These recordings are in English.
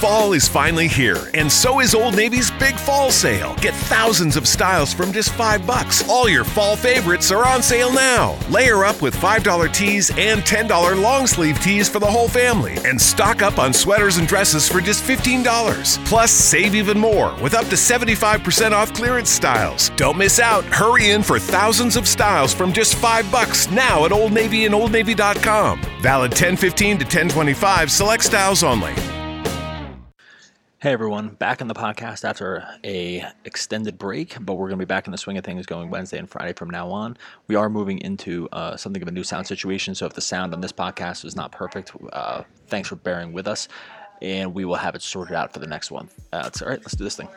Fall is finally here, and so is Old Navy's big fall sale. Get thousands of styles from just $5. All your fall favorites are on sale now. Layer up with $5 tees and $10 long sleeve tees for the whole family, and stock up on sweaters and dresses for just $15. Plus, save even more with up to 75% off clearance styles. Don't miss out. Hurry in for thousands of styles from just $5 now at Old Navy and OldNavy.com. Valid 10/15 to 10/25, select styles only. Hey everyone, back on the podcast after an extended break, but we're going to be back in the swing of things going Wednesday and Friday from now on. We are moving into something of a new sound situation, so if the sound on this podcast is not perfect, thanks for bearing with us, and we will have it sorted out for the next one. That's all right, let's do this thing.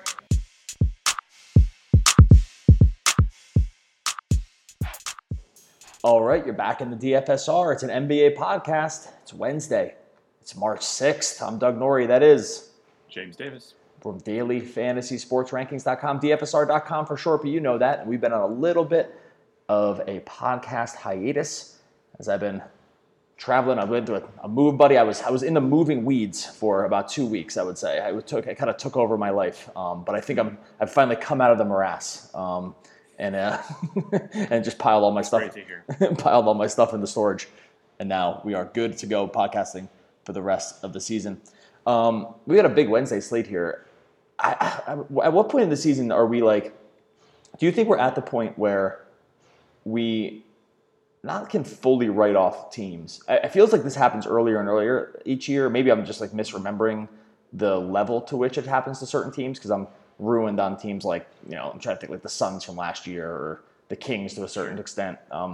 All right, you're back in the DFSR. It's an NBA podcast. It's Wednesday. It's March 6th. I'm Doug Norrie. That is... James Davis. From daily fantasy sports rankings.com, DFSR.com for short, but you know that. We've been on a little bit of a podcast hiatus as I've been traveling. I went through a move, buddy. I was in the moving weeds for about 2 weeks, I would say. I kind of took over my life, but I think I've finally come out of the morass and just piled all my stuff. Great to hear. Piled all my stuff into storage, and now we are good to go podcasting for the rest of the season. We got a big Wednesday slate here. At what point in the season are we like, do you think we're at the point where we not can fully write off teams? It feels like this happens earlier and earlier each year. Maybe I'm just like misremembering the level to which it happens to certain teams because I'm ruined on teams like, you know, I'm trying to think like the Suns from last year or the Kings to a certain extent. Do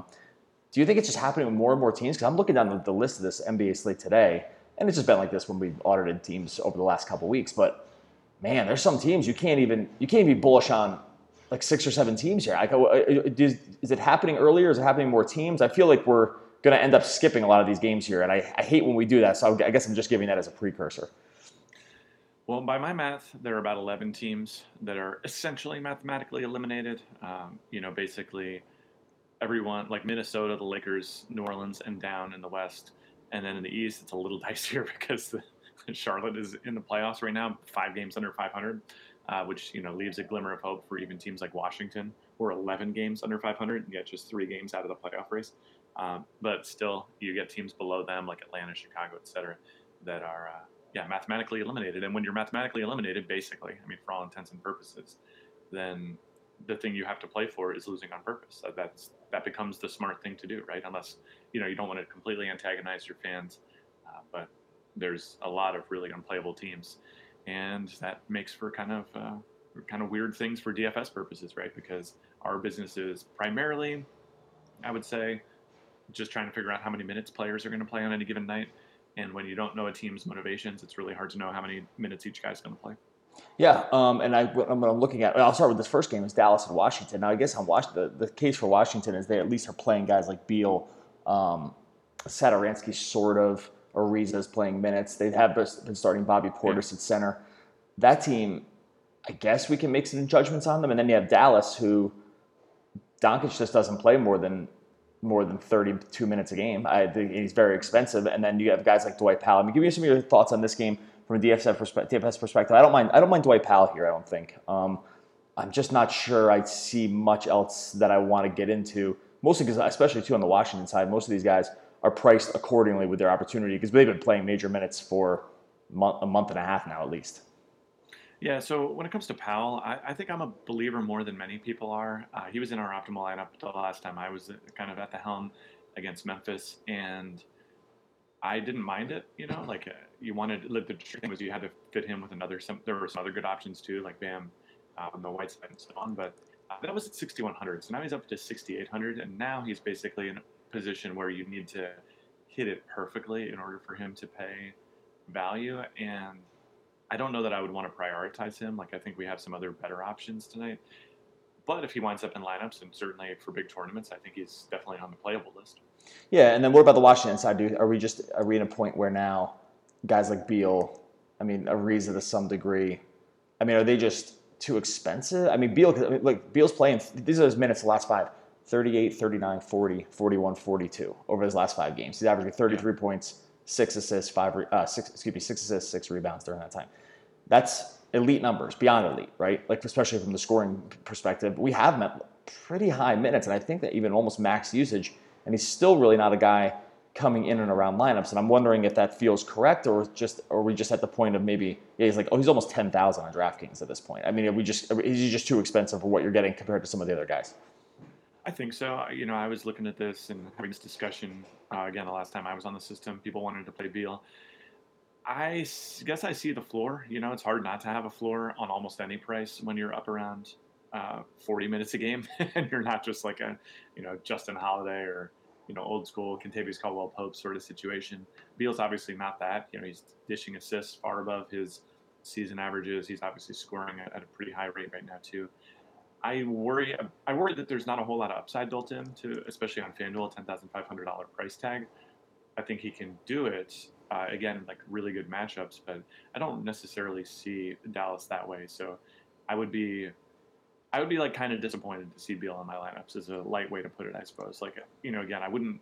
you think it's just happening with more and more teams? Because I'm looking down the list of this NBA slate today. And it's just been like this when we've audited teams over the last couple of weeks. But man, there's some teams you can't even be bullish on like 6 or 7 teams here. Is it happening earlier? Is it happening more teams? I feel like we're going to end up skipping a lot of these games here, and I hate when we do that. So I guess I'm just giving that as a precursor. Well, by my math, there are about 11 teams that are essentially mathematically eliminated. Basically everyone like Minnesota, the Lakers, New Orleans, and down in the West. And then in the East, it's a little dicier because Charlotte is in the playoffs right now, 5 games under 500, which, you know, leaves a glimmer of hope for even teams like Washington, who are 11 games under 500 and yet just 3 games out of the playoff race. But still, you get teams below them like Atlanta, Chicago, et cetera, that are, mathematically eliminated. And when you're mathematically eliminated, basically, I mean, for all intents and purposes, then the thing you have to play for is losing on purpose. That becomes the smart thing to do, right? Unless, you know, you don't want to completely antagonize your fans, but there's a lot of really unplayable teams, and that makes for kind of weird things for DFS purposes, right? Because our business is primarily, I would say, just trying to figure out how many minutes players are going to play on any given night, and when you don't know a team's motivations, it's really hard to know how many minutes each guy's going to play. Yeah, I'm looking at. I'll start with this first game is Dallas and Washington. Now I guess on Washington, the case for Washington is they at least are playing guys like Beal, Satoransky, sort of. Ariza is playing minutes. They have been starting Bobby Portis at center. That team, I guess we can make some judgments on them. And then you have Dallas, who Doncic just doesn't play more than 32 minutes a game. I think he's very expensive. And then you have guys like Dwight Powell. I mean, give me some of your thoughts on this game. From a DFS perspective, I don't mind Dwight Powell here, I don't think. I'm just not sure I see much else that I want to get into, mostly because, especially too on the Washington side, most of these guys are priced accordingly with their opportunity because they've been playing major minutes for a month and a half now at least. Yeah, so when it comes to Powell, I think I'm a believer more than many people are. He was in our optimal lineup the last time I was kind of at the helm against Memphis, and I didn't mind it, you know, like you wanted, like the thing was you had to fit him with there were some other good options too, like Bam on the Whiteside and so on, but that was at 6,100. So now he's up to 6,800, and now he's basically in a position where you need to hit it perfectly in order for him to pay value. And I don't know that I would want to prioritize him. Like I think we have some other better options tonight, but if he winds up in lineups and certainly for big tournaments, I think he's definitely on the playable list. Yeah, and then what about the Washington side? Are we in a point where now guys like Beal, I mean, Ariza to some degree, I mean, are they just too expensive? I mean, Beal's playing, these are his minutes the last 5, 38, 39, 40, 41, 42 over his last 5 games. He's averaging 33 points, 6 assists, 6 rebounds during that time. That's elite numbers, beyond elite, right? Like, especially from the scoring perspective, we have met pretty high minutes, and I think that even almost max usage, and he's still really not a guy coming in and around lineups. And I'm wondering if that feels correct, or just, or are we just at the point of maybe, yeah, he's like, oh, he's almost 10,000 on DraftKings at this point. I mean, he's just too expensive for what you're getting compared to some of the other guys. I think so. You know, I was looking at this and having this discussion again the last time I was on the system. People wanted to play Beal. I guess I see the floor. You know, it's hard not to have a floor on almost any price when you're up around 40 minutes a game and you're not just like a, you know, Justin Holiday or, you know, old school Kentavious Caldwell-Pope sort of situation. Beal's obviously not that. You know, he's dishing assists far above his season averages. He's obviously scoring at a pretty high rate right now too. I worry that there's not a whole lot of upside built in, to, especially on FanDuel, $10,500 price tag. I think he can do it, again, like really good matchups, but I don't necessarily see Dallas that way. So I would be like kind of disappointed to see Beal in my lineups, is a light way to put it, I suppose. Like, you know, again, I wouldn't,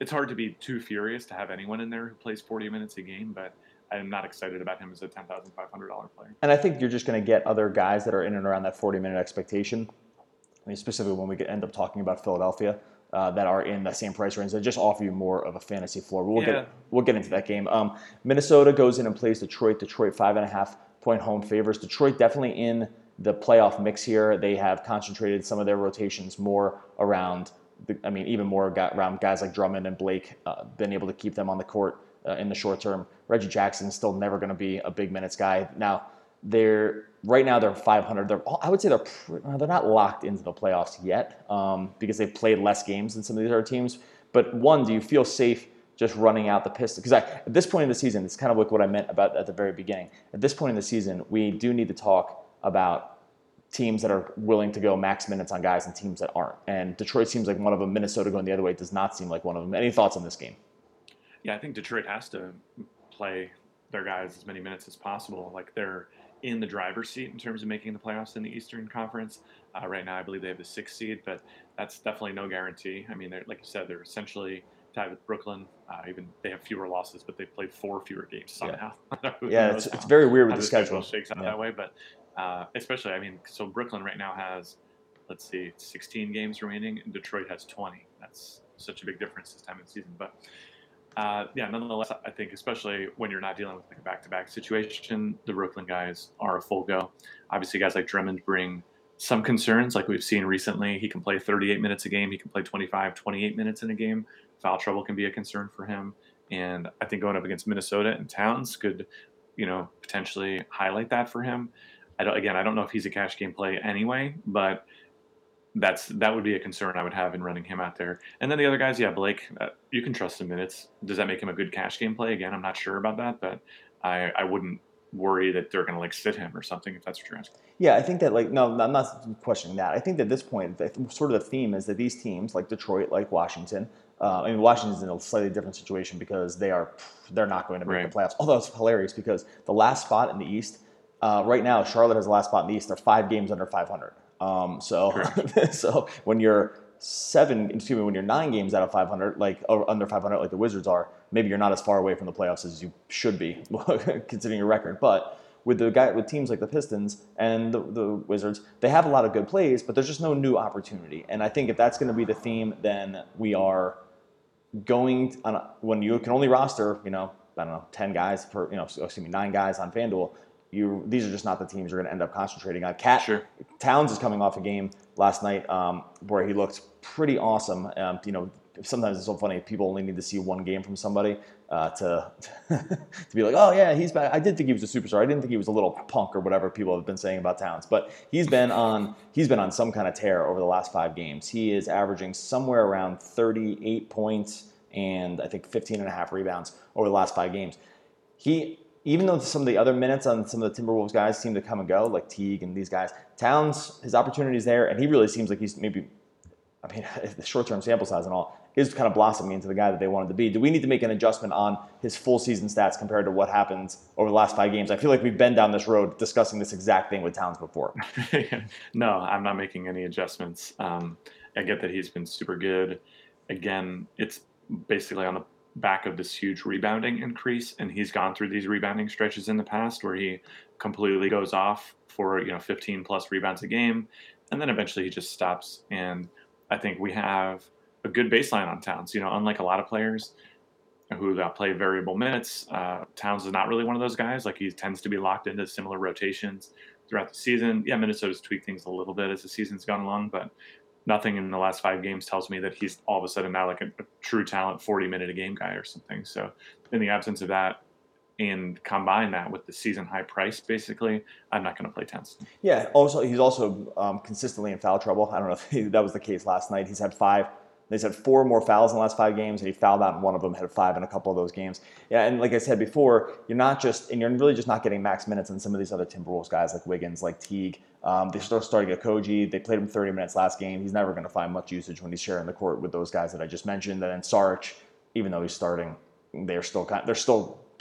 it's hard to be too furious to have anyone in there who plays 40 minutes a game, but I'm not excited about him as a $10,500 player. And I think you're just going to get other guys that are in and around that 40-minute expectation. I mean, specifically when we end up talking about Philadelphia, that are in that same price range, that just offer you more of a fantasy floor. We'll get into that game. Minnesota goes in and plays Detroit. Detroit 5.5-point home favors. Detroit definitely in the playoff mix here. They have concentrated some of their rotations more around, around guys like Drummond and Blake, been able to keep them on the court. In the short term, Reggie Jackson's still never going to be a big minutes guy. Now, they're 500. They're not locked into the playoffs yet because they've played less games than some of these other teams. But one, do you feel safe just running out the Pistons? Because at this point in the season, it's kind of like what I meant about at the very beginning. At this point in the season, we do need to talk about teams that are willing to go max minutes on guys and teams that aren't. And Detroit seems like one of them. Minnesota going the other way does not seem like one of them. Any thoughts on this game? Yeah, I think Detroit has to play their guys as many minutes as possible. Like, they're in the driver's seat in terms of making the playoffs in the Eastern Conference. Right now, I believe they have the 6th seed, but that's definitely no guarantee. I mean, like you said, they're essentially tied with Brooklyn. Even they have fewer losses, but they've played 4 fewer games somehow. It's very weird with the schedule. Shakes out that way, but especially, I mean, so Brooklyn right now has, 16 games remaining, and Detroit has 20. That's such a big difference this time of the season, but. Nonetheless, I think especially when you're not dealing with like a back-to-back situation, the Brooklyn guys are a full go. Obviously, guys like Drummond bring some concerns, like we've seen recently. He can play 38 minutes a game. He can play 25, 28 minutes in a game. Foul trouble can be a concern for him. And I think going up against Minnesota and Towns could, you know, potentially highlight that for him. I don't know if he's a cash game play anyway, but that would be a concern I would have in running him out there. And then the other guys, Blake, you can trust him minutes. Does that make him a good cash game play? Again, I'm not sure about that, but I wouldn't worry that they're going to sit him or something, if that's what you're asking. Yeah, I think that no, I'm not questioning that. I think that at this point, sort of the theme is that these teams like Detroit, like Washington, Washington's in a slightly different situation because they're not going to make the playoffs. Although it's hilarious because the last spot in the East, right now, Charlotte has the last spot in the East. They're 5 games under 500. So when you're 9 games out of 500, or under 500, like the Wizards are, maybe you're not as far away from the playoffs as you should be, considering your record. But with teams like the Pistons and the Wizards, they have a lot of good plays, but there's just no new opportunity. And I think if that's going to be the theme, then we are going on when you can only roster, 10 guys per, 9 guys on FanDuel. These are just not the teams you're going to end up concentrating on. Towns is coming off a game last night where he looked pretty awesome. Sometimes it's so funny. People only need to see one game from somebody to be like, oh, yeah, he's back. I did think he was a superstar. I didn't think he was a little punk or whatever people have been saying about Towns. But he's been on some kind of tear over the last 5 games. He is averaging somewhere around 38 points and I think 15.5 rebounds over the last 5 games. Even though some of the other minutes on some of the Timberwolves guys seem to come and go, like Teague and these guys, Towns, his opportunity is there, and he really seems like he's the short-term sample size and all, is kind of blossoming into the guy that they wanted to be. Do we need to make an adjustment on his full season stats compared to what happens over the last 5 games? I feel like we've been down this road discussing this exact thing with Towns before. No, I'm not making any adjustments. I get that he's been super good. Again, it's basically on the back of this huge rebounding increase, and he's gone through these rebounding stretches in the past where he completely goes off for 15 plus rebounds a game, and then eventually he just stops. And I think we have a good baseline on Towns. Unlike a lot of players who play variable minutes, Towns is not really one of those guys. He tends to be locked into similar rotations throughout the season. Yeah, Minnesota's tweaked things a little bit as the season's gone along, but nothing in the last 5 games tells me that he's all of a sudden now a true talent 40-minute-a-game guy or something. So in the absence of that, and combine that with the season-high price, basically, I'm not going to play Towns. Yeah, also he's also consistently in foul trouble. I don't know if that was the case last night. He's had 5. He's had 4 more fouls in the last 5 games, and he fouled out in one of them, had 5 in a couple of those games. Yeah, and like I said before, you're really just not getting max minutes on some of these other Timberwolves guys like Wiggins, like Teague. They're still starting Okoji. They played him 30 minutes last game. He's never going to find much usage when he's sharing the court with those guys that I just mentioned. And then Saric, even though he's starting, they're still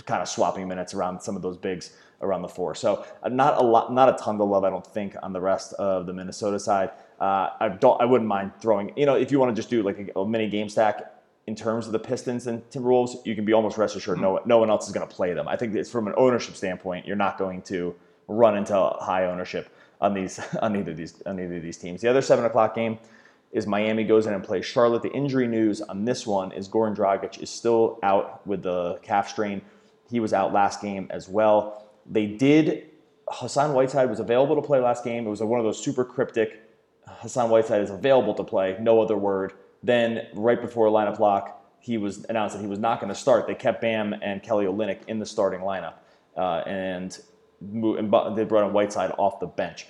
kind of swapping minutes around some of those bigs around the 4. So not a ton to love, I don't think, on the rest of the Minnesota side. I wouldn't mind throwing, if you want to just do a mini game stack in terms of the Pistons and Timberwolves, you can be almost rest assured no one else is going to play them. I think it's from an ownership standpoint, you're not going to run into high ownership on either of these teams. The other 7:00 game is Miami goes in and plays Charlotte. The injury news on this one is Goran Dragic is still out with the calf strain. He was out last game as well. Hassan Whiteside was available to play last game. It was one of those super cryptic, Hassan Whiteside is available to play, no other word. Then right before lineup lock, he was announced that he was not going to start. They kept Bam and Kelly Olynyk in the starting lineup, and they brought in Whiteside off the bench.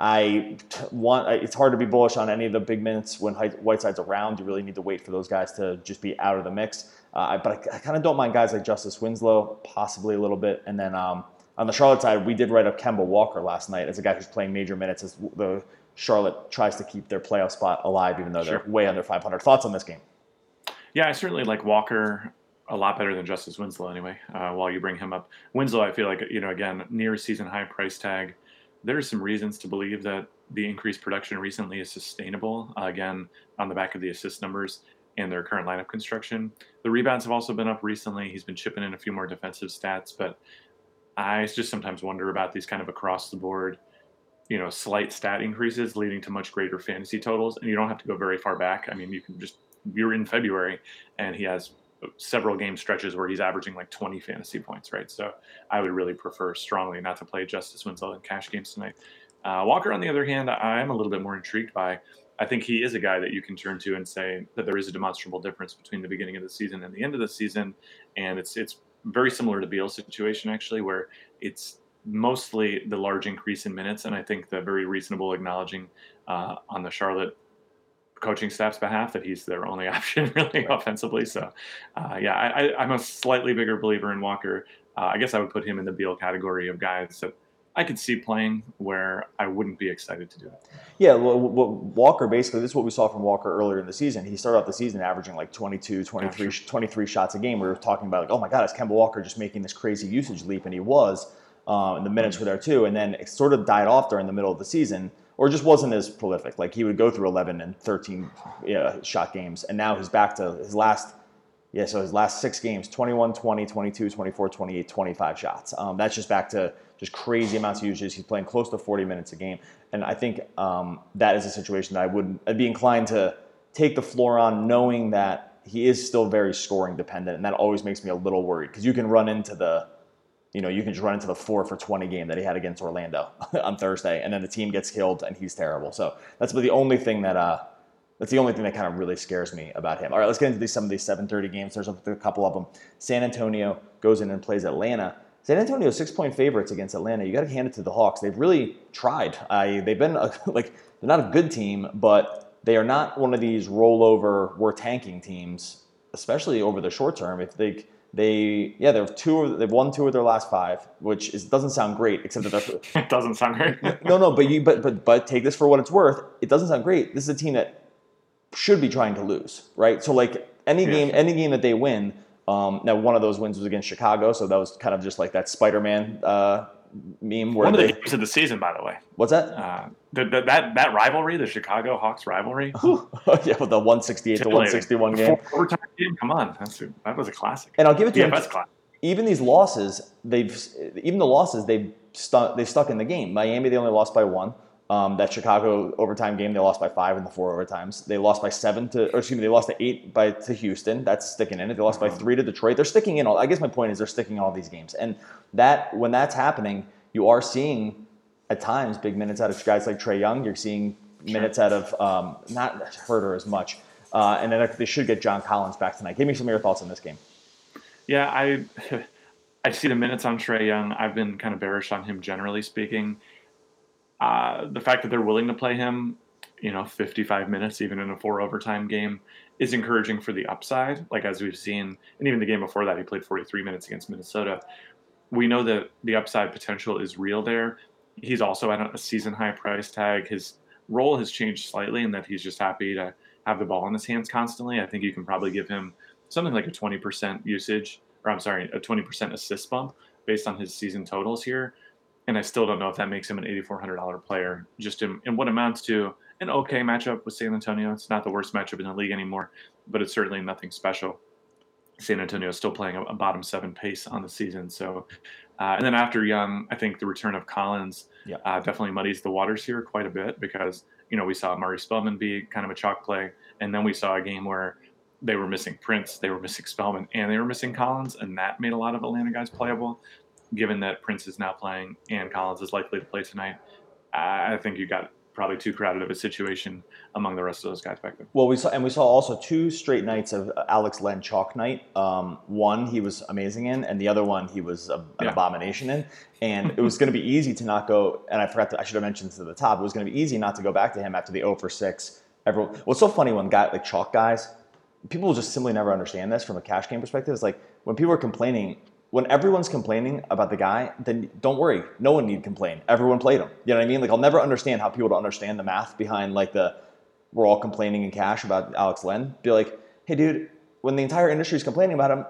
It's hard to be bullish on any of the big minutes when Whiteside's around. You really need to wait for those guys to just be out of the mix. But I kind of don't mind guys like Justice Winslow, possibly a little bit. And then on the Charlotte side, we did write up Kemba Walker last night as a guy who's playing major minutes as the Charlotte tries to keep their playoff spot alive, even though they're way under 500. Thoughts on this game? Yeah, I certainly like Walker a lot better than Justice Winslow anyway, while you bring him up. Winslow, I feel like, again, near season-high price tag. There are some reasons to believe that the increased production recently is sustainable, again, on the back of the assist numbers and their current lineup construction. The rebounds have also been up recently. He's been chipping in a few more defensive stats, but I just sometimes wonder about these kind of across-the-board slight stat increases leading to much greater fantasy totals. And you don't have to go very far back. I mean, you're in February and he has several game stretches where he's averaging 20 fantasy points, right? So I would really prefer strongly not to play Justice Winslow in cash games tonight. Walker, on the other hand, I'm a little bit more intrigued by. I think he is a guy that you can turn to and say that there is a demonstrable difference between the beginning of the season and the end of the season. And it's very similar to Beal's situation, actually, where it's mostly the large increase in minutes, and I think the very reasonable acknowledging on the Charlotte coaching staff's behalf that he's their only option really offensively. So I'm a slightly bigger believer in Walker. I guess I would put him in the Beal category of guys that I could see playing where I wouldn't be excited to do it. Yeah, well, Walker, basically, this is what we saw from Walker earlier in the season. He started out the season averaging 23 shots a game. We were talking about oh my God, is Kemba Walker just making this crazy usage leap? And he was. And the minutes were there too, and then it sort of died off during the middle of the season, or just wasn't as prolific. He would go through 11 and 13 shot games, and now he's back to his last 6 games, 21, 20, 22, 24, 28, 25 shots. That's just back to just crazy amounts of usages. He's playing close to 40 minutes a game, and I think that is a situation that I'd be inclined to take the floor on, knowing that he is still very scoring dependent, and that always makes me a little worried, because you can run into the the 4-for-20 game that he had against Orlando on Thursday, and then the team gets killed and he's terrible. So that's the only thing that kind of really scares me about him. All right, let's get into some of these 7:30 games. There's a couple of them. San Antonio goes in and plays Atlanta. San Antonio 6-point favorites against Atlanta. You got to hand it to the Hawks. They've really tried. They've been they're not a good team, but they are not one of these rollover we're tanking teams, especially over the short term. If they they've won 2 of their last 5, which doesn't sound great, except that it doesn't sound great. But take this for what it's worth. It doesn't sound great. This is a team that should be trying to lose, right? So any game that they win, now one of those wins was against Chicago, so that was kind of just that Spider-Man meme where one of the games of the season, by the way. What's that? That rivalry, the Chicago Hawks rivalry. Oh, yeah, the 168 to 161 game. Overtime game. Come on, that was a classic. And I'll give it to you. That's classic. Even these losses, they've stuck in the game. Miami, they only lost by 1. That Chicago overtime game, they lost by 5 in the 4 overtimes. They lost by 8 to Houston. That's sticking in it. They lost by 3 to Detroit. They're sticking in all. I guess my point is they're sticking in all these games. And that when that's happening, you are seeing at times big minutes out of guys like Trey Young. You're seeing minutes out of not Herter as much. And then they should get John Collins back tonight. Give me some of your thoughts on this game. Yeah, I see the minutes on Trey Young. I've been kind of bearish on him generally speaking. The fact that they're willing to play him, 55 minutes, even in a 4 overtime game, is encouraging for the upside. Like, as we've seen, and even the game before that, he played 43 minutes against Minnesota. We know that the upside potential is real there. He's also at a season-high price tag. His role has changed slightly in that he's just happy to have the ball in his hands constantly. I think you can probably give him something like a 20% assist bump based on his season totals here. And I still don't know if that makes him an $8,400 player, just in what amounts to an okay matchup with San Antonio. It's not the worst matchup in the league anymore, but it's certainly nothing special. San Antonio is still playing a bottom 7 pace on the season. So, and then after Young, I think the return of Collins definitely muddies the waters here quite a bit because, we saw Murray Spellman be kind of a chalk play. And then we saw a game where they were missing Prince, they were missing Spellman, and they were missing Collins. And that made a lot of Atlanta guys playable. Given that Prince is now playing and Collins is likely to play tonight, I think you got probably too crowded of a situation among the rest of those guys back there. Well, we saw also 2 straight nights of Alex Len chalk night. One he was amazing in, and the other one he was an abomination in. And it was going to be easy to not go. And I should have mentioned to the top. It was going to be easy not to go back to him after the 0 for 6. Everyone, what's so funny when chalk guys, people just simply never understand this from a cash game perspective. It's like when people are complaining. When everyone's complaining about the guy, then don't worry. No one need to complain. Everyone played him. You know what I mean? Like, I'll never understand how people don't understand the math behind, like, we're all complaining in cash about Alex Len. Be like, hey, dude, when the entire industry's complaining about him,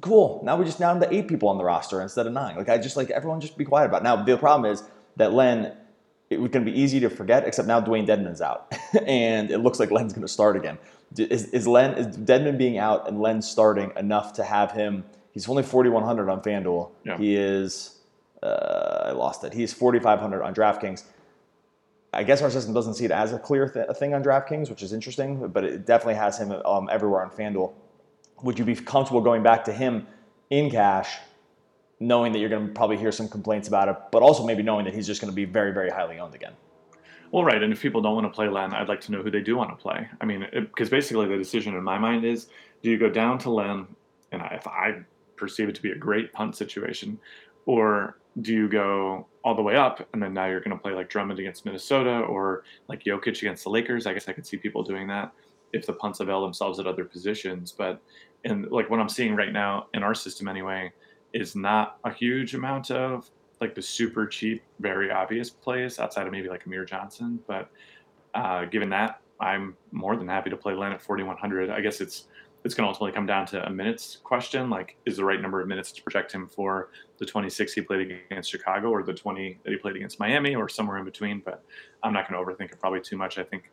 cool. Now we're just down to 8 people on the roster instead of 9. Like, I just, like, everyone just be quiet about it. Now, the problem is that Len, it was going to be easy to forget, except now Dwayne Dedmon's out. And it looks like Len's going to start again. Is Dedmon being out and Len starting enough to have him... He's only 4,100 on FanDuel. Yeah. He is, I lost it. He's 4,500 on DraftKings. I guess our system doesn't see it as a clear thing on DraftKings, which is interesting, but it definitely has him everywhere on FanDuel. Would you be comfortable going back to him in cash, knowing that you're going to probably hear some complaints about it, but also maybe knowing that he's just going to be very, very highly owned again? Well, right, and if people don't want to play Len, I'd like to know who they do want to play. I mean, because basically the decision in my mind is, do you go down to Len, and if I perceive it to be a great punt situation, or do you go all the way up and then now you're going to play like Drummond against Minnesota or like Jokic against the Lakers? I guess I could see people doing that if the punts avail themselves at other positions, but and like what I'm seeing right now in our system anyway is not a huge amount of like the super cheap, very obvious plays outside of maybe like Amir Johnson, but given that, I'm more than happy to play Len at 4,100. I guess it's going to ultimately come down to a minutes question. Like, is the right number of minutes to project him for the 26 he played against Chicago or the 20 that he played against Miami or somewhere in between? But I'm not going to overthink it probably too much. I think,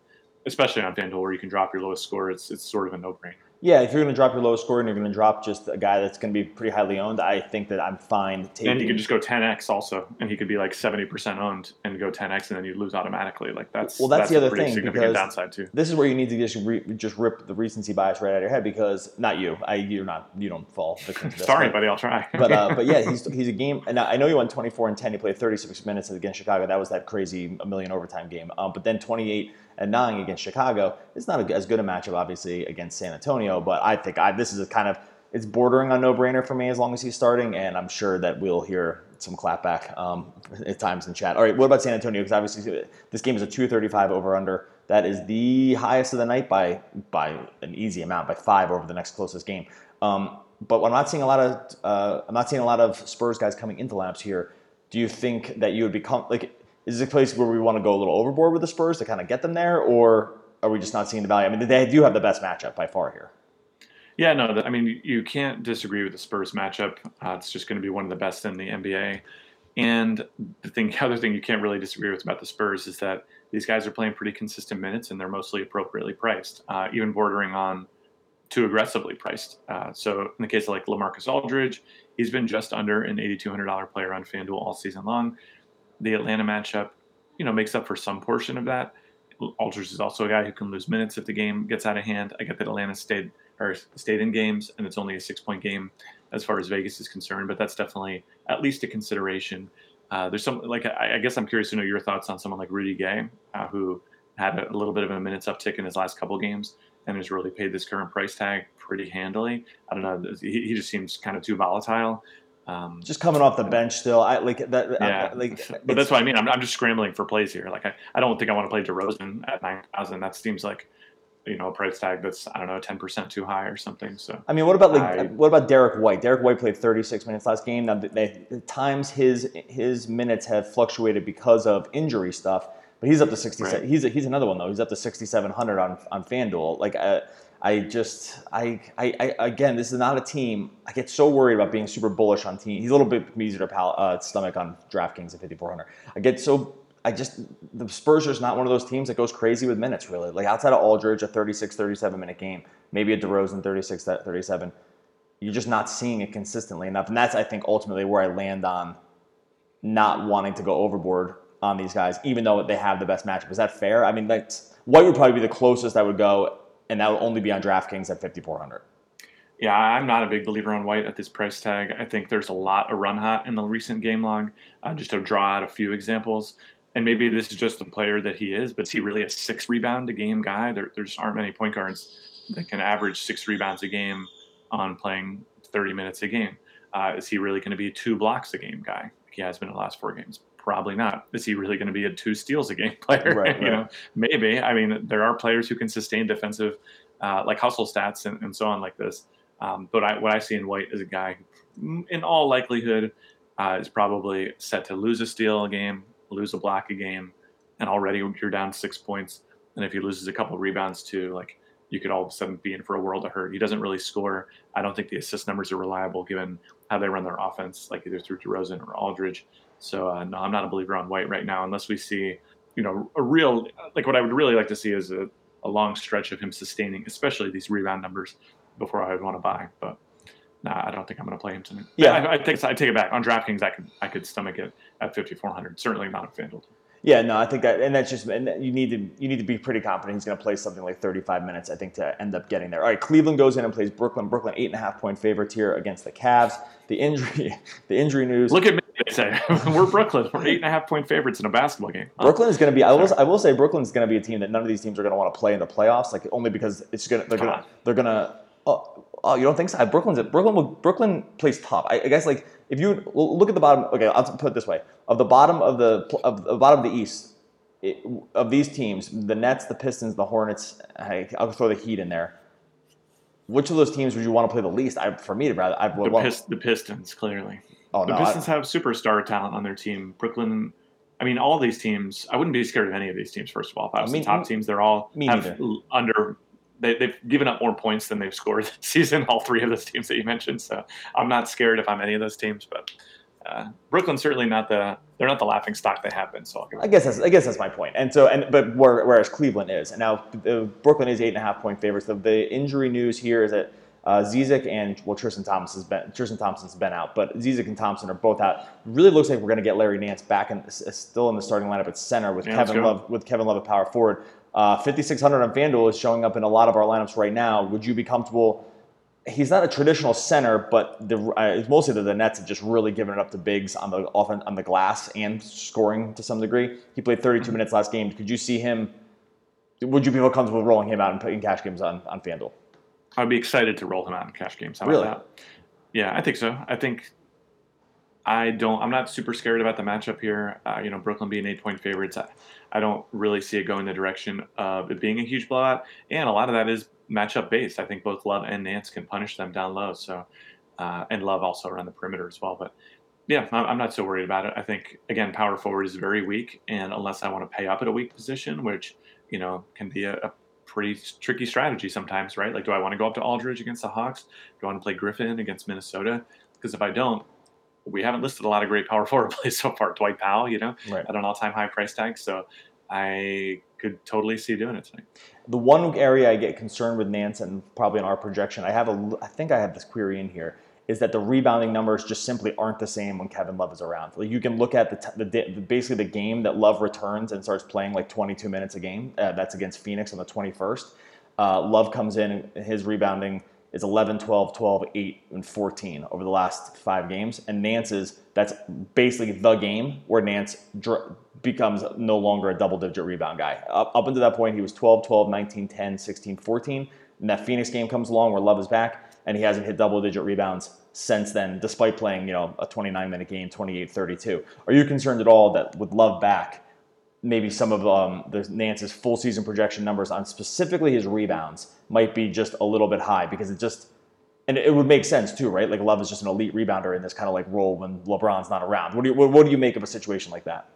especially on FanDuel where you can drop your lowest score, it's sort of a no-brainer. Yeah, if you're going to drop your lowest score and you're going to drop just a guy that's going to be pretty highly owned, I think that I'm fine taking... And you could just go 10x also, and he could be like 70% owned and go 10x, and then you lose automatically. Like that's the other thing, significant downside too. This is where you need to just rip the recency bias right out of your head because not you, you don't fall victim to this. Sorry, buddy, I'll try. But yeah, he's a game, and I know he won 24-10. He played 36 minutes against Chicago. That was that crazy million overtime game. But then 28-9 against Chicago. It's not as good a matchup, obviously, against San Antonio, but I think this is a kind of, it's bordering on no-brainer for me as long as he's starting, and I'm sure that we'll hear some clapback at times in chat. All right, what about San Antonio? Because obviously this game is a 235 over-under. That is the highest of the night by an easy amount, by 5 over the next closest game. But I'm not seeing a lot of Spurs guys coming into lineups here. Do you think that you would become like? Is this a place where we want to go a little overboard with the Spurs to kind of get them there, or are we just not seeing the value? I mean, they do have the best matchup by far here. Yeah, no, I mean, you can't disagree with the Spurs matchup. It's just going to be one of the best in the NBA. And the other thing you can't really disagree with about the Spurs is that these guys are playing pretty consistent minutes, and they're mostly appropriately priced, even bordering on too aggressively priced. So in the case of like LaMarcus Aldridge, he's been just under an $8,200 player on FanDuel all season long. The Atlanta matchup, makes up for some portion of that. Aldridge is also a guy who can lose minutes if the game gets out of hand. I get that Atlanta stayed in games, and it's only a 6-point game as far as Vegas is concerned, but that's definitely at least a consideration. There's some, I guess I'm curious to know your thoughts on someone like Rudy Gay, who had a little bit of a minutes uptick in his last couple games and has really paid this current price tag pretty handily. I don't know. He just seems kind of too volatile. Just coming off the bench still. But that's what I mean. I'm just scrambling for plays here. I don't think I want to play DeRozan at 9,000. That seems like, a price tag that's, 10% too high or something. So what about Derek White? Derek White played 36 minutes last game. Now, at times his minutes have fluctuated because of injury stuff, but he's up to 67. Right. He's another one though. He's up to 6,700 on FanDuel. Again, this is not a team. I get so worried about being super bullish on team. He's a little bit easier to stomach on DraftKings at 5,400. The Spurs are not one of those teams that goes crazy with minutes, really. Outside of Aldridge, a 36, 37-minute game, maybe a DeRozan 36, 37. You're just not seeing it consistently enough. And that's, I think, ultimately where I land on not wanting to go overboard on these guys, even though they have the best matchup. Is that fair? White would probably be the closest I would go, and that would only be on DraftKings at 5,400. Yeah, I'm not a big believer on White at this price tag. I think there's a lot of run hot in the recent game log. Just to draw out a few examples, and maybe this is just the player that he is, but is he really a 6-rebound-a-game guy? There just aren't many point guards that can average 6 rebounds a game on playing 30 minutes a game. Is he really going to be a 2 blocks-a-game guy? He has been in the last 4 games. Probably not. Is he really going to be a 2 steals-a-game player? Right. Maybe. There are players who can sustain defensive, hustle stats and so on like this. But what I see in White is a guy who, in all likelihood, is probably set to lose a steal a game, lose a block a game, and already you're down 6 points. And if he loses a couple rebounds too, you could all of a sudden be in for a world of hurt. He doesn't really score. I don't think the assist numbers are reliable given how they run their offense, either through DeRozan or Aldridge. So no, I'm not a believer on White right now, unless we see, a real, what I would really like to see is a long stretch of him sustaining, especially these rebound numbers, before I would want to buy. But nah, I don't think I'm going to play him tonight. Yeah, I take it back. On DraftKings, I could stomach it at 5,400. Certainly not at FanDuel. Yeah, no, I think that, and that's just, and you need to be pretty confident he's going to play something like 35 minutes, I think, to end up getting there. All right, Cleveland goes in and plays Brooklyn. Brooklyn 8.5-point favorites here against the Cavs. The injury news. Look at me, they say. We're Brooklyn. We're 8.5-point favorites in a basketball game. Brooklyn is going to be. I will say Brooklyn's going to be a team that none of these teams are going to want to play in the playoffs. Only because it's going. They're going to. Oh, you don't think so? Brooklyn plays top. I guess if you look at the bottom. Okay, I'll put it this way: of the bottom of the East, of these teams, the Nets, the Pistons, the Hornets. I'll throw the Heat in there. Which of those teams would you want to play the least? The Pistons, clearly. Oh no, the Pistons have superstar talent on their team. Brooklyn. All these teams. I wouldn't be scared of any of these teams. First of all, if I was the top teams, they're all under. They've given up more points than they've scored this season, all three of those teams that you mentioned. So I'm not scared if I'm any of those teams, but Brooklyn's certainly they're not the laughing stock they have been. So I guess that's my point. And so, whereas Cleveland is, and now Brooklyn is 8.5-point favorites. The injury news here is that Zizek and Tristan Thompson's been out, but Zizek and Thompson are both out. Really looks like we're going to get Larry Nance back and still in the starting lineup at center with Kevin Love at power forward. 5,600 on FanDuel is showing up in a lot of our lineups right now. Would you be comfortable? He's not a traditional center, but it's mostly that the Nets have just really given it up to bigs on the glass and scoring to some degree. He played 32 minutes last game. Could you see him? Would you be more comfortable rolling him out and putting cash games on FanDuel? I'd be excited to roll him out in cash games. How about that? Yeah, I think so. I'm not super scared about the matchup here. Brooklyn being 8-point favorites, I don't really see it going the direction of it being a huge blowout. And a lot of that is matchup based. I think both Love and Nance can punish them down low. So, and Love also around the perimeter as well. But yeah, I'm not so worried about it. I think, again, power forward is very weak. And unless I want to pay up at a weak position, which, can be a pretty tricky strategy sometimes, right? Do I want to go up to Aldridge against the Hawks? Do I want to play Griffin against Minnesota? Because if I don't, we haven't listed a lot of great power forward plays so far. Dwight Powell, right, at an all-time high price tag. So I could totally see doing it tonight. The one area I get concerned with Nance, and probably in our projection, I think I have this query in here, is that the rebounding numbers just simply aren't the same when Kevin Love is around. Like, you can look at basically the game that Love returns and starts playing like 22 minutes a game. That's against Phoenix on the 21st. Love comes in, and his rebounding is 11, 12, 12, 8, and 14 over the last five games. And Nance's, that's basically the game where Nance becomes no longer a double-digit rebound guy. Up until that point, he was 12, 12, 19, 10, 16, 14. And that Phoenix game comes along where Love is back, and he hasn't hit double-digit rebounds since then, despite playing, a 29-minute game, 28, 32. Are you concerned at all that with Love back, maybe some of Nance's full season projection numbers on specifically his rebounds might be just a little bit high, because and it would make sense too, right? Like, Love is just an elite rebounder in this kind of like role when LeBron's not around. What do you make of a situation like that?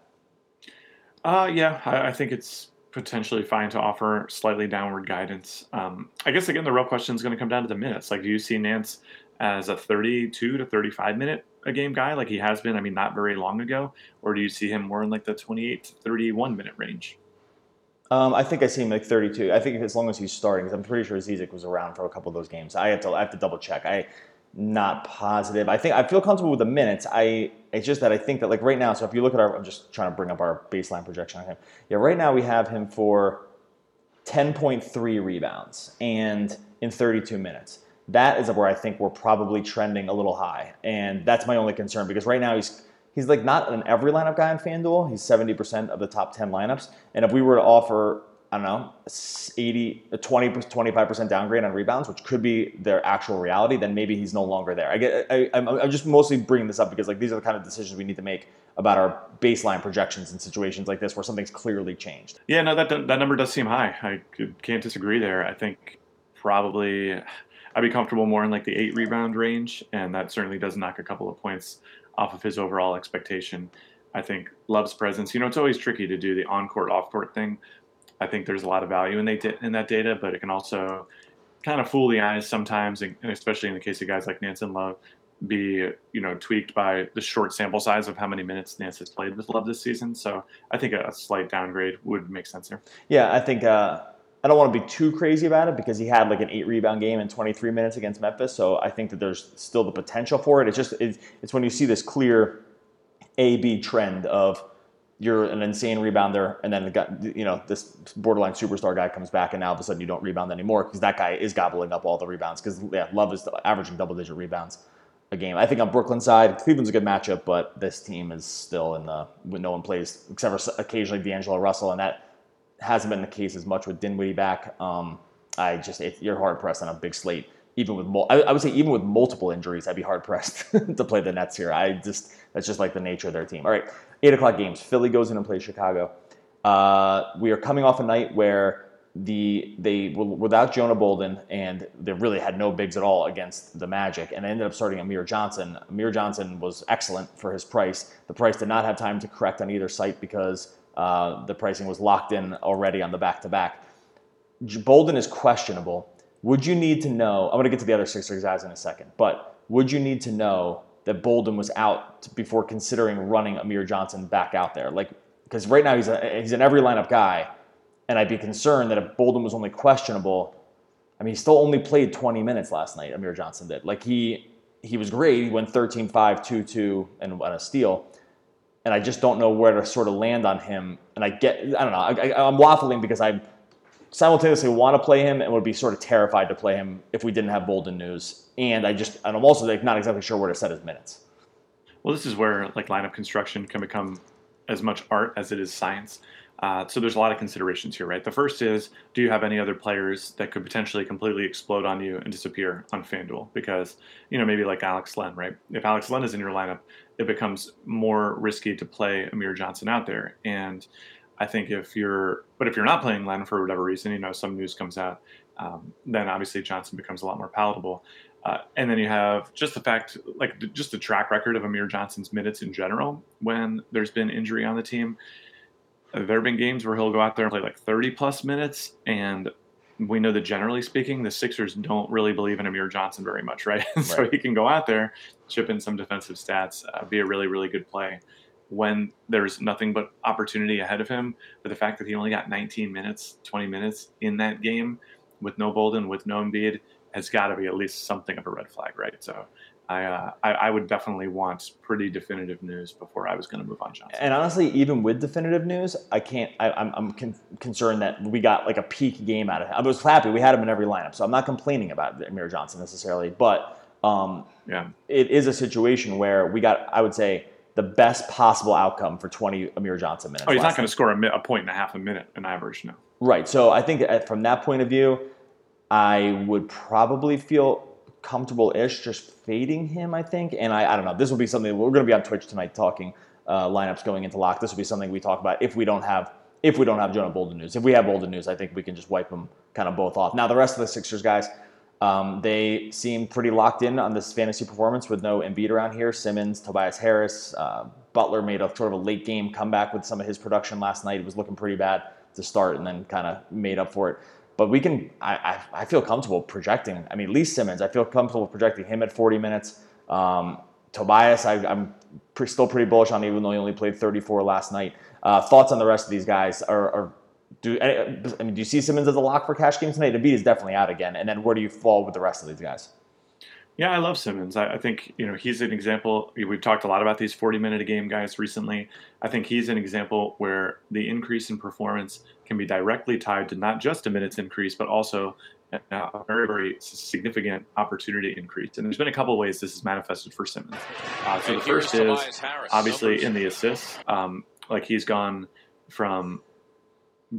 I think it's potentially fine to offer slightly downward guidance. I guess again, the real question is going to come down to the minutes. Like, do you see Nance as a 32 to 35 minute a game guy like he has been, not very long ago, or do you see him more in like the 28 to 31 minute range? I think I see him like 32. I think as long as he's starting, because I'm pretty sure Zizek was around for a couple of those games. I have to double check. I'm not positive. I feel comfortable with the minutes. It's just that I think that like right now, so if you look at I'm just trying to bring up our baseline projection on him. Yeah, right now we have him for 10.3 rebounds and in 32 minutes. That is where I think we're probably trending a little high. And that's my only concern, because right now he's like not an every lineup guy in FanDuel. He's 70% of the top 10 lineups. And if we were to offer, I don't know, a 20-25% downgrade on rebounds, which could be their actual reality, then maybe he's no longer there. I'm just mostly bringing this up because like these are the kind of decisions we need to make about our baseline projections in situations like this where something's clearly changed. Yeah, no, that number does seem high. I can't disagree there. I think probably I'd be comfortable more in like the 8 rebound range, and that certainly does knock a couple of points off of his overall expectation. I think Love's presence, it's always tricky to do the on-court, off-court thing. I think there's a lot of value in that data, but it can also kind of fool the eyes sometimes, and especially in the case of guys like Nance and Love, be tweaked by the short sample size of how many minutes Nance has played with Love this season. So I think a slight downgrade would make sense here. Yeah, I think I don't want to be too crazy about it because he had like an 8 rebound game in 23 minutes against Memphis. So I think that there's still the potential for it. It's just, it's when you see this clear A-B trend of you're an insane rebounder, and then this borderline superstar guy comes back, and now all of a sudden you don't rebound anymore because that guy is gobbling up all the rebounds because Love is averaging double-digit rebounds a game. I think on Brooklyn's side, Cleveland's a good matchup, but this team is still when no one plays except for occasionally D'Angelo Russell, and that hasn't been the case as much with Dinwiddie back. You're hard pressed on a big slate, I would say even with multiple injuries, I'd be hard pressed to play the Nets here. That's just like the nature of their team. All right, 8:00 games. Philly goes in and plays Chicago. We are coming off a night where they were without Jonah Bolden, and they really had no bigs at all against the Magic, and they ended up starting Amir Johnson. Amir Johnson was excellent for his price. The price did not have time to correct on either site because the pricing was locked in already on the back-to-back. Bolden is questionable. Would you need to know? I'm going to get to the other Sixers guys in a second, but would you need to know that Bolden was out before considering running Amir Johnson back out there? Like, because right now he's an every lineup guy, and I'd be concerned that if Bolden was only questionable, he still only played 20 minutes last night. Amir Johnson did. Like he was great. He went 13, 5, 2, and a steal. And I just don't know where to sort of land on him. And I don't know. I'm waffling because I simultaneously want to play him and would be sort of terrified to play him if we didn't have Bolden news. And I'm also like not exactly sure where to set his minutes. Well, this is where like lineup construction can become as much art as it is science. So there's a lot of considerations here, right? The first is, do you have any other players that could potentially completely explode on you and disappear on FanDuel? Because, maybe like Alex Len, right? If Alex Len is in your lineup, it becomes more risky to play Amir Johnson out there. And I think if you're not playing Len for whatever reason, some news comes out, then obviously Johnson becomes a lot more palatable. And then you have just the fact, like just the track record of Amir Johnson's minutes in general, when there's been injury on the team. There have been games where he'll go out there and play like 30 plus minutes, and we know that generally speaking, the Sixers don't really believe in Amir Johnson very much, right? Right. So he can go out there, chip in some defensive stats, be a really, really good play when there's nothing but opportunity ahead of him. But the fact that he only got 19 minutes, 20 minutes in that game with no Bolden, with no Embiid, has got to be at least something of a red flag, right? So I would definitely want pretty definitive news before I was going to move on Johnson. And honestly, even with definitive news, I'm concerned that we got like a peak game out of him. I was happy we had him in every lineup, so I'm not complaining about Amir Johnson necessarily. But it is a situation where we got, I would say, the best possible outcome for 20 Amir Johnson minutes. Oh, he's not going to score a point and a half a minute on average, no. Right. So I think from that point of view, I would probably feel comfortable-ish just fading him, I think. And I don't know. This will be something we're going to be on Twitch tonight talking lineups going into lock. This will be something we talk about if we don't have Jonah Bolden news. If we have Bolden news, I think we can just wipe them kind of both off. Now, the rest of the Sixers guys, they seem pretty locked in on this fantasy performance with no Embiid around here. Simmons, Tobias Harris, Butler made a sort of a late game comeback with some of his production last night. It was looking pretty bad to start and then kind of made up for it. But we can, I feel comfortable projecting. I mean, Lee Simmons, I feel comfortable projecting him at 40 minutes. Tobias, I'm still pretty bullish on, even though he only played 34 last night. Thoughts on the rest of these guys are do you see Simmons as a lock for cash games tonight? Embiid is definitely out again. And then where do you fall with the rest of these guys? Yeah, I love Simmons. I think, he's an example. We've talked a lot about these 40-minute-a-game guys recently. I think he's an example where the increase in performance can be directly tied to not just a minutes increase, but also a very, very significant opportunity increase. And there's been a couple of ways this is manifested for Simmons. So the first is, obviously, in the assists. Like, he's gone from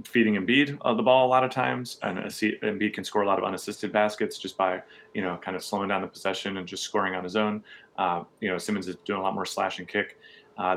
feeding Embiid the ball a lot of times, and Embiid can score a lot of unassisted baskets just by, kind of slowing down the possession and just scoring on his own. Simmons is doing a lot more slash and kick.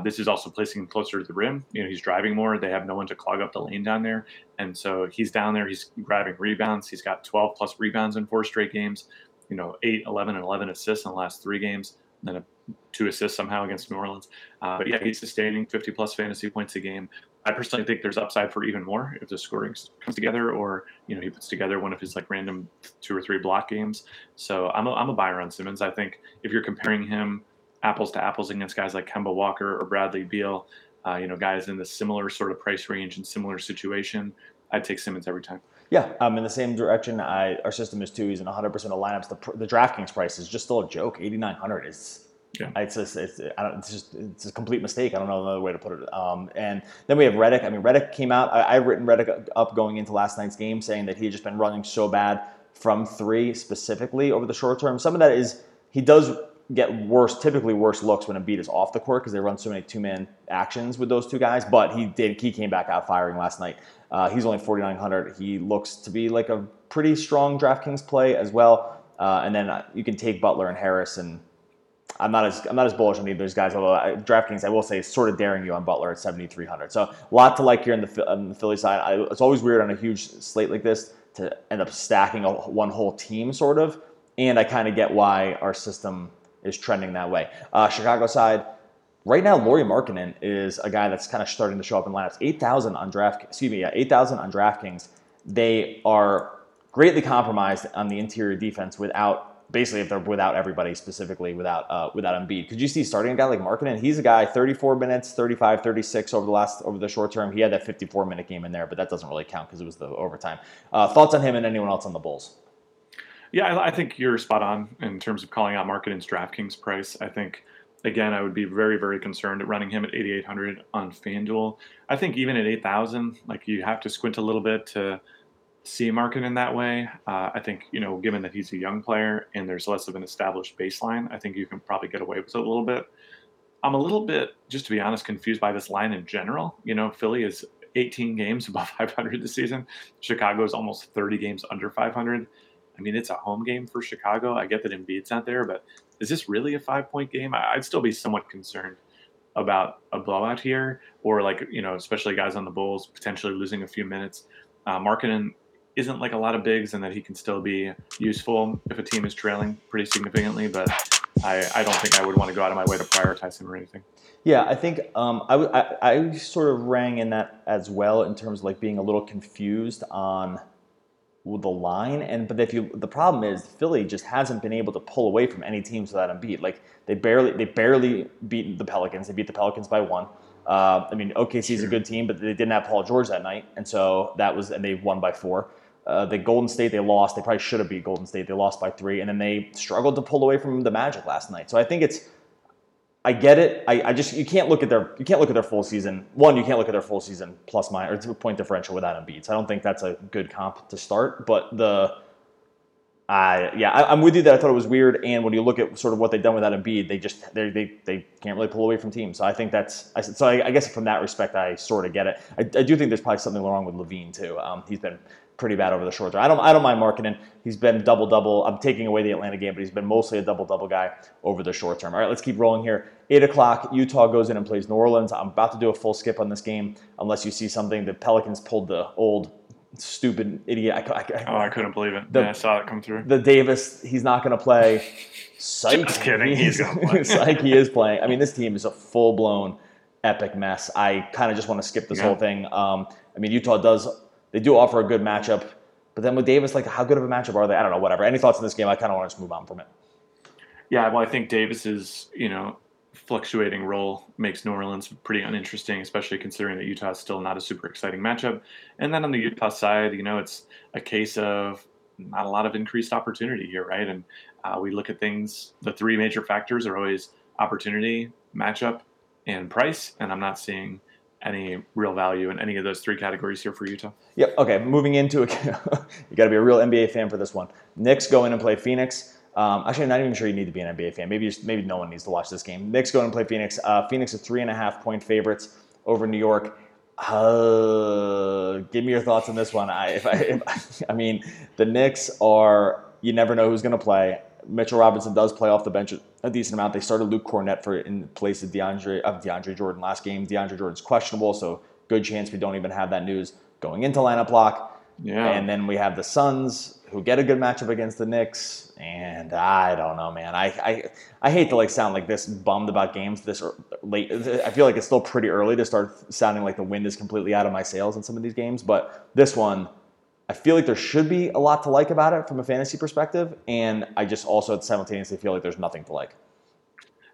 This is also placing him closer to the rim. He's driving more. They have no one to clog up the lane down there. And so he's down there. He's grabbing rebounds. He's got 12-plus rebounds in four straight games, 8, 11, and 11 assists in the last three games, and then 2 assists somehow against New Orleans. But, yeah, he's sustaining 50-plus fantasy points a game. I personally think there's upside for even more if the scoring comes together, or he puts together one of his like random 2 or 3 block games. So I'm a buyer on Simmons. I think if you're comparing him apples to apples against guys like Kemba Walker or Bradley Beal, guys in the similar sort of price range and similar situation, I'd take Simmons every time. Yeah, in the same direction. Our system is too. He's in 100% of lineups. The DraftKings price is just still a joke. 8,900 is. Yeah. It's a complete mistake. I don't know another way to put it. And then we have Redick. I mean, Redick came out. I've written Redick up going into last night's game, saying that he had just been running so bad from three specifically over the short term. Some of that is he does get typically worse looks when Embiid is off the court because they run so many two-man actions with those two guys. But he came back out firing last night. He's only 4,900. He looks to be like a pretty strong DraftKings play as well. And then you can take Butler and Harris, and I'm not as bullish on either of those guys, although DraftKings, I will say, is sort of daring you on Butler at 7,300. So a lot to like here on the Philly side. It's always weird on a huge slate like this to end up stacking one whole team, sort of. And I kind of get why our system is trending that way. Chicago side, right now, Lauri Markkanen is a guy that's kind of starting to show up in lineups. 8,000 on DraftKings. They are greatly compromised on the interior defense without everybody, specifically without Embiid. Could you see starting a guy like Markkanen? He's a guy 34 minutes, 35, 36 over the short term. He had that 54-minute game in there, but that doesn't really count because it was the overtime. Thoughts on him and anyone else on the Bulls? Yeah, I think you're spot on in terms of calling out Markkanen's DraftKings price. I think, again, I would be very, very concerned at running him at 8,800 on FanDuel. I think even at 8,000, like, you have to squint a little bit to see Markkanen in that way. I think, given that he's a young player and there's less of an established baseline, I think you can probably get away with it a little bit. I'm a little bit, just to be honest, confused by this line in general. Philly is 18 games above 500 this season. Chicago is almost 30 games under 500. I mean, it's a home game for Chicago. I get that Embiid's not there, but is this really a 5-point game? I'd still be somewhat concerned about a blowout here, or like, especially guys on the Bulls potentially losing a few minutes. Markkanen isn't like a lot of bigs, and that he can still be useful if a team is trailing pretty significantly, but I don't think I would want to go out of my way to prioritize him or anything. Yeah, I think I sort of rang in that as well in terms of like being a little confused on with the line. And but if you, the problem is Philly just hasn't been able to pull away from any teams without Embiid. Like they barely beat the Pelicans. They beat the Pelicans by one. I mean, OKC is a good team, but they didn't have Paul George that night, and so that was, and they won by four. The Golden State, they lost. They probably should have beat Golden State. They lost by three, and then they struggled to pull away from the Magic last night. So I think it's, I get it. I just, you can't look at their full season. One, you can't look at their full season plus minus or point differential without Embiid. So I don't think that's a good comp to start. But I'm with you that I thought it was weird. And when you look at sort of what they've done without Embiid, they can't really pull away from teams. So I think that's, I guess from that respect, I sort of get it. I do think there's probably something wrong with LaVine too. He's been pretty bad over the short term. I don't mind marketing. He's been double-double. I'm taking away the Atlanta game, but he's been mostly a double-double guy over the short term. All right, let's keep rolling here. 8 o'clock, Utah goes in and plays New Orleans. I'm about to do a full skip on this game unless you see something. The Pelicans pulled the old stupid idiot. I couldn't believe it. I saw it come through. The Davis, he's not going to play. Psych. Just kidding. He's going to play. Psych, he is playing. I mean, this team is a full-blown epic mess. I kind of just want to skip this whole thing. I mean, Utah does... They do offer a good matchup, but then with Davis, like, how good of a matchup are they? I don't know, whatever. Any thoughts on this game? I kind of want to just move on from it. Yeah, well, I think Davis's, fluctuating role makes New Orleans pretty uninteresting, especially considering that Utah's still not a super exciting matchup. And then on the Utah side, it's a case of not a lot of increased opportunity here, right? And we look at things, the three major factors are always opportunity, matchup, and price, and I'm not seeing any real value in any of those three categories here for Utah. Yep. Okay. Moving into it, you got to be a real NBA fan for this one. Knicks go in and play Phoenix. Actually, I'm not even sure you need to be an NBA fan. Maybe no one needs to watch this game. Knicks go in and play Phoenix. Phoenix is 3.5-point favorites over New York. Give me your thoughts on this one. I mean, the Knicks are, you never know who's going to play. Mitchell Robinson does play off the bench a decent amount. They started Luke Cornett in place of DeAndre Jordan last game. DeAndre Jordan's questionable, so good chance we don't even have that news going into lineup lock. Yeah. And then we have the Suns, who get a good matchup against the Knicks. And I don't know, man. I hate to sound like this bummed about games this late. I feel like it's still pretty early to start sounding like the wind is completely out of my sails in some of these games. But this one, I feel like there should be a lot to like about it from a fantasy perspective, and I just also simultaneously feel like there's nothing to like.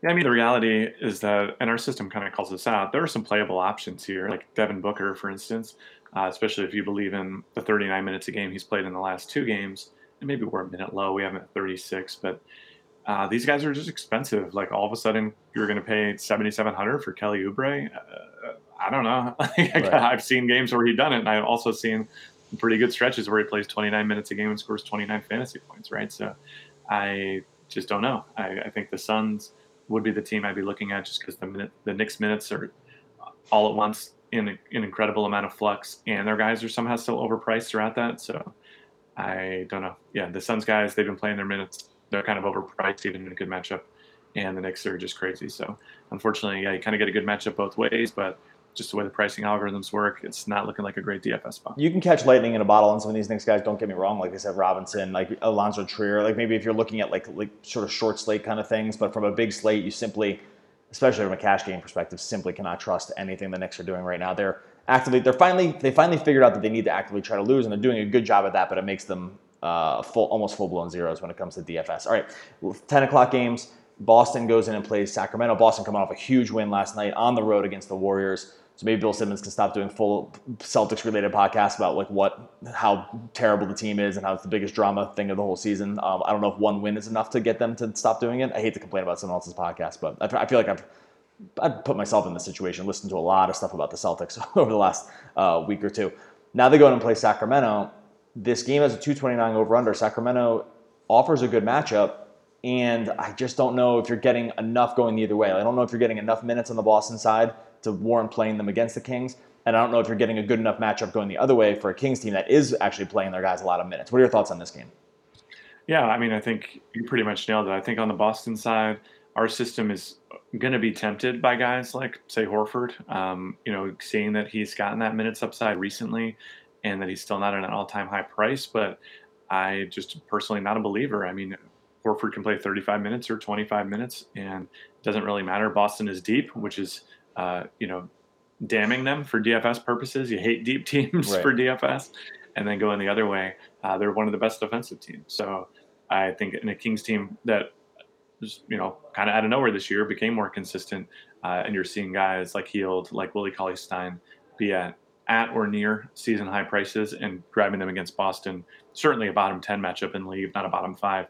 Yeah, I mean, the reality is that, and our system kind of calls this out, there are some playable options here, like Devin Booker, for instance, especially if you believe in the 39 minutes a game he's played in the last two games, and maybe we're a minute low, we have him at 36, but these guys are just expensive. Like, all of a sudden, you're going to pay $7,700 for Kelly Oubre? I don't know. Right. I've seen games where he's done it, and I've also seen pretty good stretches where he plays 29 minutes a game and scores 29 fantasy points, right? So I just don't know. I think the Suns would be the team I'd be looking at just because the Knicks minutes are all at once in an incredible amount of flux, and their guys are somehow still overpriced throughout that. So I don't know. Yeah, the Suns guys, they've been playing their minutes. They're kind of overpriced even in a good matchup, and the Knicks are just crazy. So unfortunately, yeah, you kind of get a good matchup both ways, but just the way the pricing algorithms work, it's not looking like a great DFS spot. You can catch lightning in a bottle on some of these Knicks guys, don't get me wrong. Like I said, Robinson, like Alonzo Trier, like maybe if you're looking at like sort of short slate kind of things, but from a big slate, you simply, especially from a cash game perspective, simply cannot trust anything the Knicks are doing right now. They finally figured out that they need to actively try to lose, and they're doing a good job at that, but it makes them almost full-blown zeros when it comes to DFS. All right, 10 o'clock games. Boston goes in and plays Sacramento. Boston coming off a huge win last night on the road against the Warriors. So maybe Bill Simmons can stop doing full Celtics-related podcasts about how terrible the team is and how it's the biggest drama thing of the whole season. I don't know if one win is enough to get them to stop doing it. I hate to complain about someone else's podcast, but I feel like I've put myself in this situation, listened to a lot of stuff about the Celtics over the last week or two. Now they go in and play Sacramento. This game has a 229 over-under. Sacramento offers a good matchup. And I just don't know if you're getting enough going either way. I don't know if you're getting enough minutes on the Boston side to warrant playing them against the Kings. And I don't know if you're getting a good enough matchup going the other way for a Kings team that is actually playing their guys a lot of minutes. What are your thoughts on this game? Yeah, I mean, I think you pretty much nailed it. I think on the Boston side, our system is going to be tempted by guys like, say, Horford. Seeing that he's gotten that minutes upside recently and that he's still not at an all-time high price. But I just personally not a believer. I mean, Horford can play 35 minutes or 25 minutes, and it doesn't really matter. Boston is deep, which is, damning them for DFS purposes. You hate deep teams, right, for DFS. and then going the other way, they're one of the best defensive teams. So I think in a Kings team that, kind of out of nowhere this year became more consistent, and you're seeing guys like Heald, like Willie Cauley-Stein be at or near season high prices, and driving them against Boston, certainly a bottom 10 matchup in the league, not a bottom 5,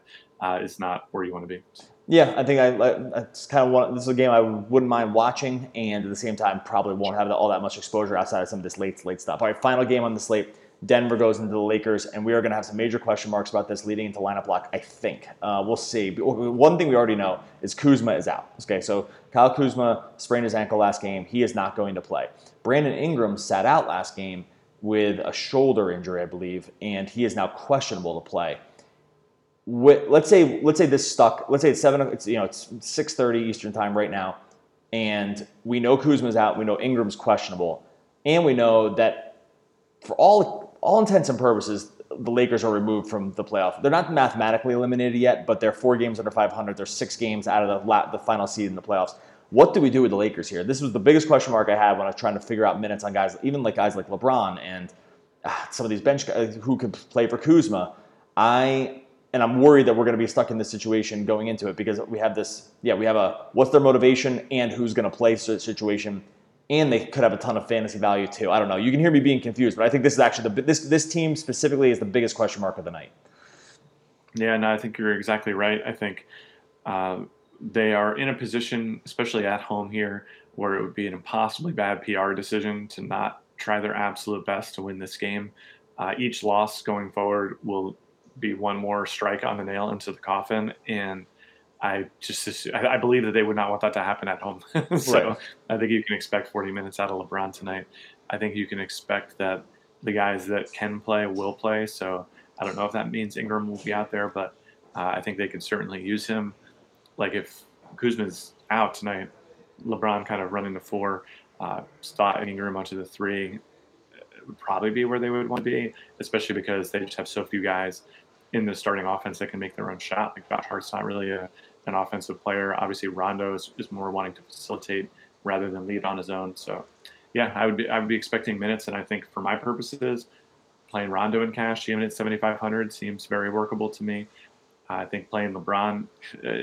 is not where you want to be. Yeah, I think I just kind of want, this is a game I wouldn't mind watching, and at the same time probably won't have all that much exposure outside of some of this late stuff. All right, final game on the slate. Denver goes into the Lakers, and we are going to have some major question marks about this leading into lineup lock, I think. We'll see. One thing we already know is Kuzma is out. Okay, so Kyle Kuzma sprained his ankle last game. He is not going to play. Brandon Ingram sat out last game with a shoulder injury, I believe, and he is now questionable to play. Let's say this stuck. Let's say it's 7. It's 6:30 Eastern time right now, and we know Kuzma's out. We know Ingram's questionable, and we know that for all intents and purposes, the Lakers are removed from the playoff. They're not mathematically eliminated yet, but they're 4 games under 500. They're 6 games out of the final seed in the playoffs. What do we do with the Lakers here? This was the biggest question mark I had when I was trying to figure out minutes on guys, even like guys like LeBron and some of these bench guys who could play for Kuzma. And I'm worried that we're going to be stuck in this situation going into it, because we have this, what's their motivation and who's going to play situation, and they could have a ton of fantasy value too. I don't know. You can hear me being confused, but I think this is actually this team specifically is the biggest question mark of the night. Yeah, no, I think you're exactly right. I think they are in a position, especially at home here, where it would be an impossibly bad PR decision to not try their absolute best to win this game. Each loss going forward will be one more strike on the nail into the coffin, and I believe that they would not want that to happen at home. So right. I think you can expect 40 minutes out of LeBron tonight. I think you can expect that the guys that can play will play, so I don't know if that means Ingram will be out there, but I think they can certainly use him. Like, if Kuzma's out tonight, LeBron kind of running the 4, slotting Ingram onto the 3, it would probably be where they would want to be, especially because they just have so few guys in the starting offense that can make their own shot. Like, Josh Hart's not really an offensive player. Obviously, Rondo is more wanting to facilitate rather than lead on his own. So, yeah, I would be expecting minutes, and I think for my purposes, playing Rondo in cash, even at 7,500, seems very workable to me. I think playing LeBron,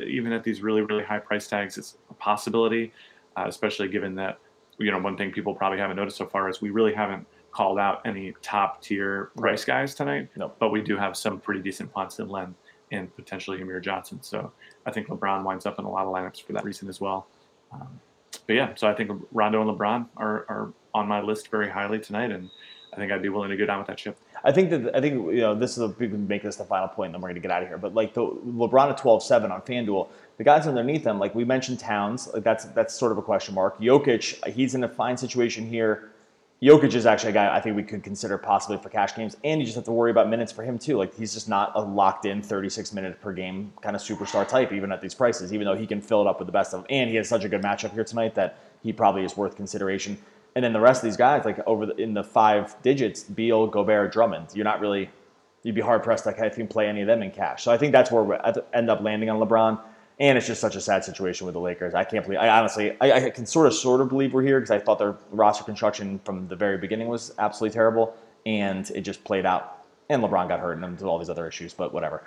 even at these really, really high price tags, it's a possibility, especially given that, one thing people probably haven't noticed so far is we really haven't called out any top-tier price guys tonight, but we do have some pretty decent punts in Len and potentially Amir Johnson. So I think LeBron winds up in a lot of lineups for that reason as well. So I think Rondo and LeBron are on my list very highly tonight, and I think I'd be willing to go down with that chip. I think we can make this the final point, and then we're going to get out of here. But like the LeBron at 12.7 on FanDuel, the guys underneath them, like we mentioned Towns, like that's sort of a question mark. Jokic, he's in a fine situation here. Jokic is actually a guy I think we could consider possibly for cash games, and you just have to worry about minutes for him too. Like, he's just not a locked-in 36-minute per game kind of superstar type, even at these prices, even though he can fill it up with the best of them. And he has such a good matchup here tonight that he probably is worth consideration. And then the rest of these guys, like in the 5 digits, Beal, Gobert, Drummond, you'd be hard-pressed to play any of them in cash. So I think that's where we end up landing on LeBron. And it's just such a sad situation with the Lakers. I can't believe. I honestly can sort of believe we're here, because I thought their roster construction from the very beginning was absolutely terrible, and it just played out. And LeBron got hurt, and all these other issues. But whatever.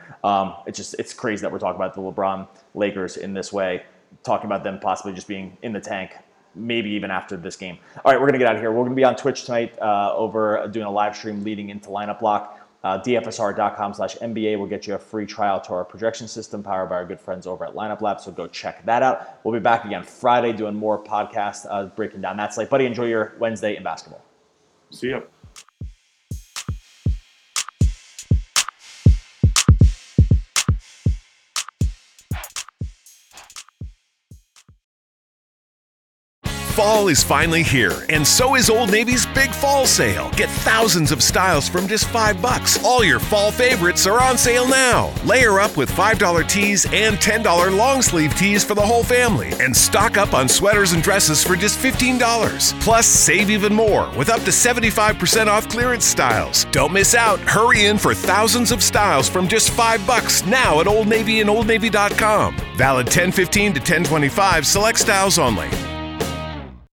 It's crazy that we're talking about the LeBron Lakers in this way, talking about them possibly just being in the tank, maybe even after this game. All right, we're gonna get out of here. We're gonna be on Twitch tonight, over doing a live stream leading into lineup lock. DFSR.com/NBA will get you a free trial to our projection system powered by our good friends over at Lineup Lab, so go check that out. We'll be back again Friday doing more podcasts, breaking down that slate. Buddy, enjoy your Wednesday in basketball. See ya. Fall is finally here, and so is Old Navy's big fall sale. Get thousands of styles from just $5. All your fall favorites are on sale now. Layer up with $5 tees and $10 long sleeve tees for the whole family, and stock up on sweaters and dresses for just $15. Plus, save even more with up to 75% off clearance styles. Don't miss out. Hurry in for thousands of styles from just $5 now at Old Navy and OldNavy.com. Valid 10/15 to 10/25, select styles only.